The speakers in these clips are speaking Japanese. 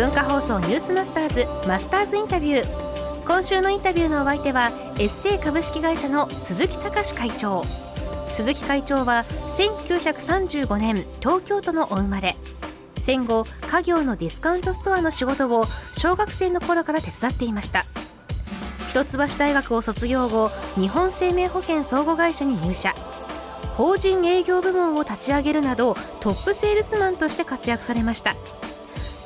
文化放送ニュースマスターズマスターズインタビュー。今週のインタビューのお相手は ST 株式会社の鈴木隆会長。鈴木会長は1935年東京都のお生まれ。戦後家業のディスカウントストアの仕事を小学生の頃から手伝っていました。一橋大学を卒業後、日本生命保険相互会社に入社、法人営業部門を立ち上げるなどトップセールスマンとして活躍されました。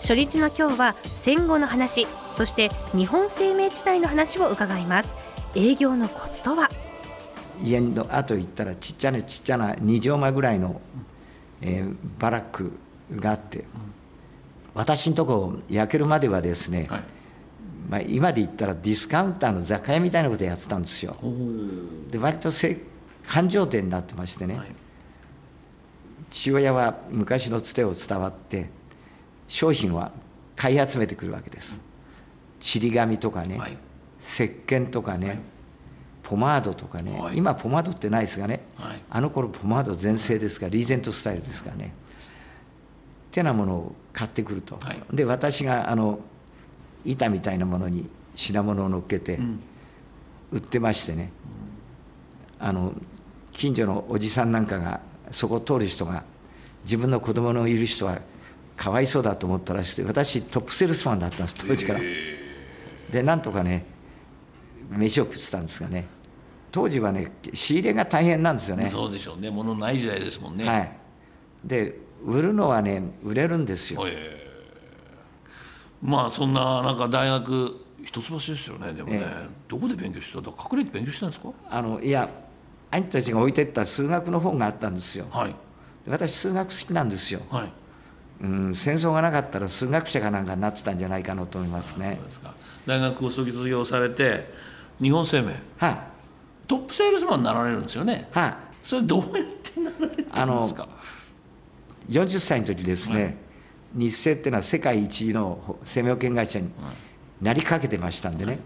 初日の今日は戦後の話、そして日本生命時代の話を伺います。営業のコツとは。家の後行ったらちっちゃな2畳間ぐらいの、バラックがあって、私のとこ焼けるまではですね、はい、まあ、今で言ったらディスカウンターの雑貨屋みたいなことをやってたんですよ。で割と繁盛店になってましてね、はい、父親は昔のつてを伝わって商品は買い集めてくるわけです。ちり紙とかね、はい、石鹸とかね、はい、ポマードとかね、はい、今ポマードってないですがね、はい、あの頃ポマード全盛ですから、リーゼントスタイルですからね、ってなものを買ってくると、はい、で私が板みたいなものに品物を乗っけて売ってましてね、うん、近所のおじさんなんかが、そこを通る人が、自分の子供のいる人はかわいそうだと思ったらしくて、私トップセールスマンだったんです当時から。でなんとかね飯を食ってたんですがね、当時はね仕入れが大変なんですよね。そうでしょうね、物ない時代ですもんね、はい、で売るのはね売れるんですよ。まあそんな中大学一橋ですよね。でもね、どこで勉強してたの？隠れて勉強してたんですか？いや、あんたたちが置いてった数学の本があったんですよ、はい、私数学好きなんですよ、はい、うん、戦争がなかったら数学者かなんかになってたんじゃないかなと思いますね。そうですか。大学を卒業されて日本生命、はい、トップセールスマンになられるんですよね、はい、それどうやってなられたんですか？40歳の時ですね、はい、日生っていうのは世界一位の生命保険会社になりかけてましたんでね、はい、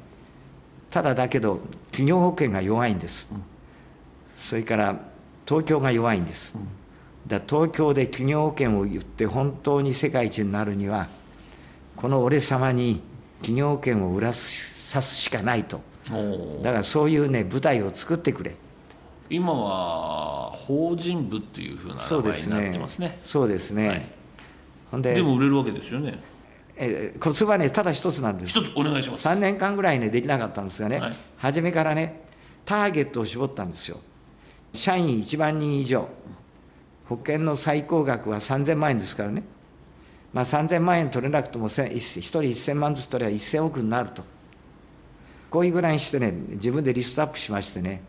ただだけど企業保険が弱いんです、うん、それから東京が弱いんです、うん、だから東京で企業保険を言って本当に世界一になるにはこの俺様に企業保険を売らさすしかないと。だからそういうね舞台を作ってくれ。今は法人部っていうふうな名前になってますね。そうですね、はい、でも売れるわけですよね。コツはねただ一つなんです。一つお願いします。3年間ぐらいねできなかったんですがね、はい、初めからねターゲットを絞ったんですよ。社員1万人以上、保険の最高額は3000万円ですからね、まあ、3000万円取れなくても1人1000万ずつ取れば1000億になると、こういうぐらいにしてね自分でリストアップしましてね、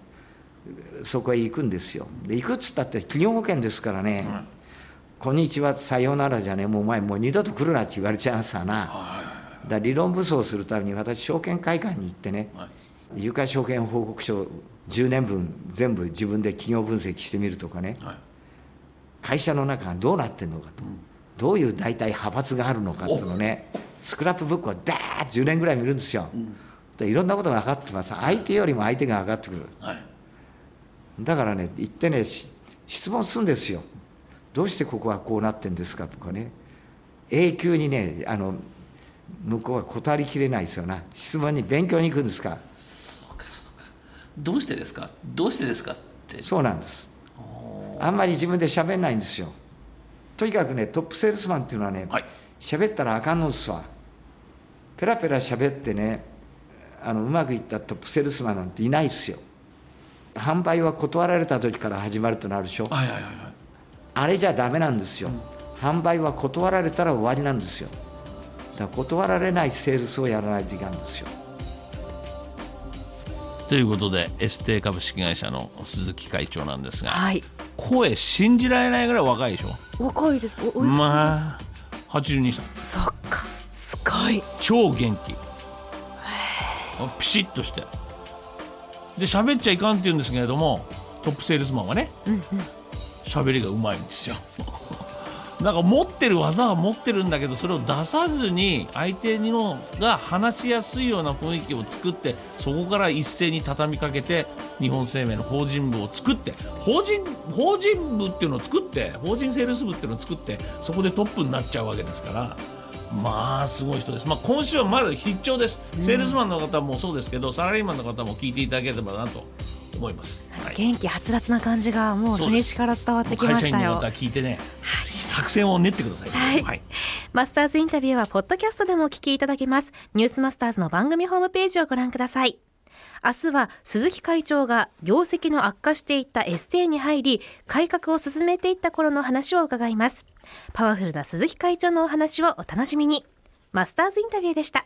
そこへ行くんですよ。で行くっつったって企業保険ですからね、うん、こんにちはさようならじゃねえ、もうお前もう二度と来るなって言われちゃうさな、はい、だ理論武装するために私証券会館に行ってね、はい、有価証券報告書10年分全部自分で企業分析してみるとかね、はい、会社の中がどうなってんのかと、うん、どういう大体派閥があるのかっていうのね、スクラップブックをダーッ10年ぐらい見るんですよ、うん、でいろんなことが分かってきます。相手よりも相手が上がってくる、はい、だからね行ってね質問するんですよ。どうしてここはこうなってんですかとかね、永久にね向こうは断りきれないですよな。質問に勉強に行くんですか。そうかそうか。どうしてですかどうしてですかって。そうなんです。あんまり自分で喋んないんですよ。とにかくねトップセールスマンっていうのはね、はい、喋ったらあかんのですわ。ペラペラ喋ってねうまくいったトップセールスマンなんていないですよ。販売は断られた時から始まるとなるでしょ、はいはいはいはい、あれじゃダメなんですよ、うん、販売は断られたら終わりなんですよ。だから断られないセールスをやらないといけないんですよ。ということで ST 株式会社の鈴木会長なんですが、はい、声信じられないぐらい若いでしょ。若いです。おいくつですか？まあ、82歳。そっか、すごい。超元気、ピシッとしてで喋っちゃいかんって言うんですけれども、トップセールスマンはね、うんうん、喋りがうまいんですよなんか持ってる技は持ってるんだけど、それを出さずに相手のが話しやすいような雰囲気を作って、そこから一斉に畳みかけて日本生命の法人部を作って、法人部っていうのを作って、法人セールス部っていうのを作って、そこでトップになっちゃうわけですから、まあすごい人です。まあ、今週はまだ必聴です、うん、セールスマンの方もそうですけどサラリーマンの方も聞いていただければなと思います、はい、元気はつらつな感じがもう初日から伝わってきましたよ。会社員の方聞いてね、はい、作戦を練ってください、はいはい、マスターズインタビューはポッドキャストでもお聞きいただけます。ニュースマスターズの番組ホームページをご覧ください。明日は鈴木会長が業績の悪化していったエステに入り改革を進めていった頃の話を伺います。パワフルな鈴木会長のお話をお楽しみに。マスターズインタビューでした。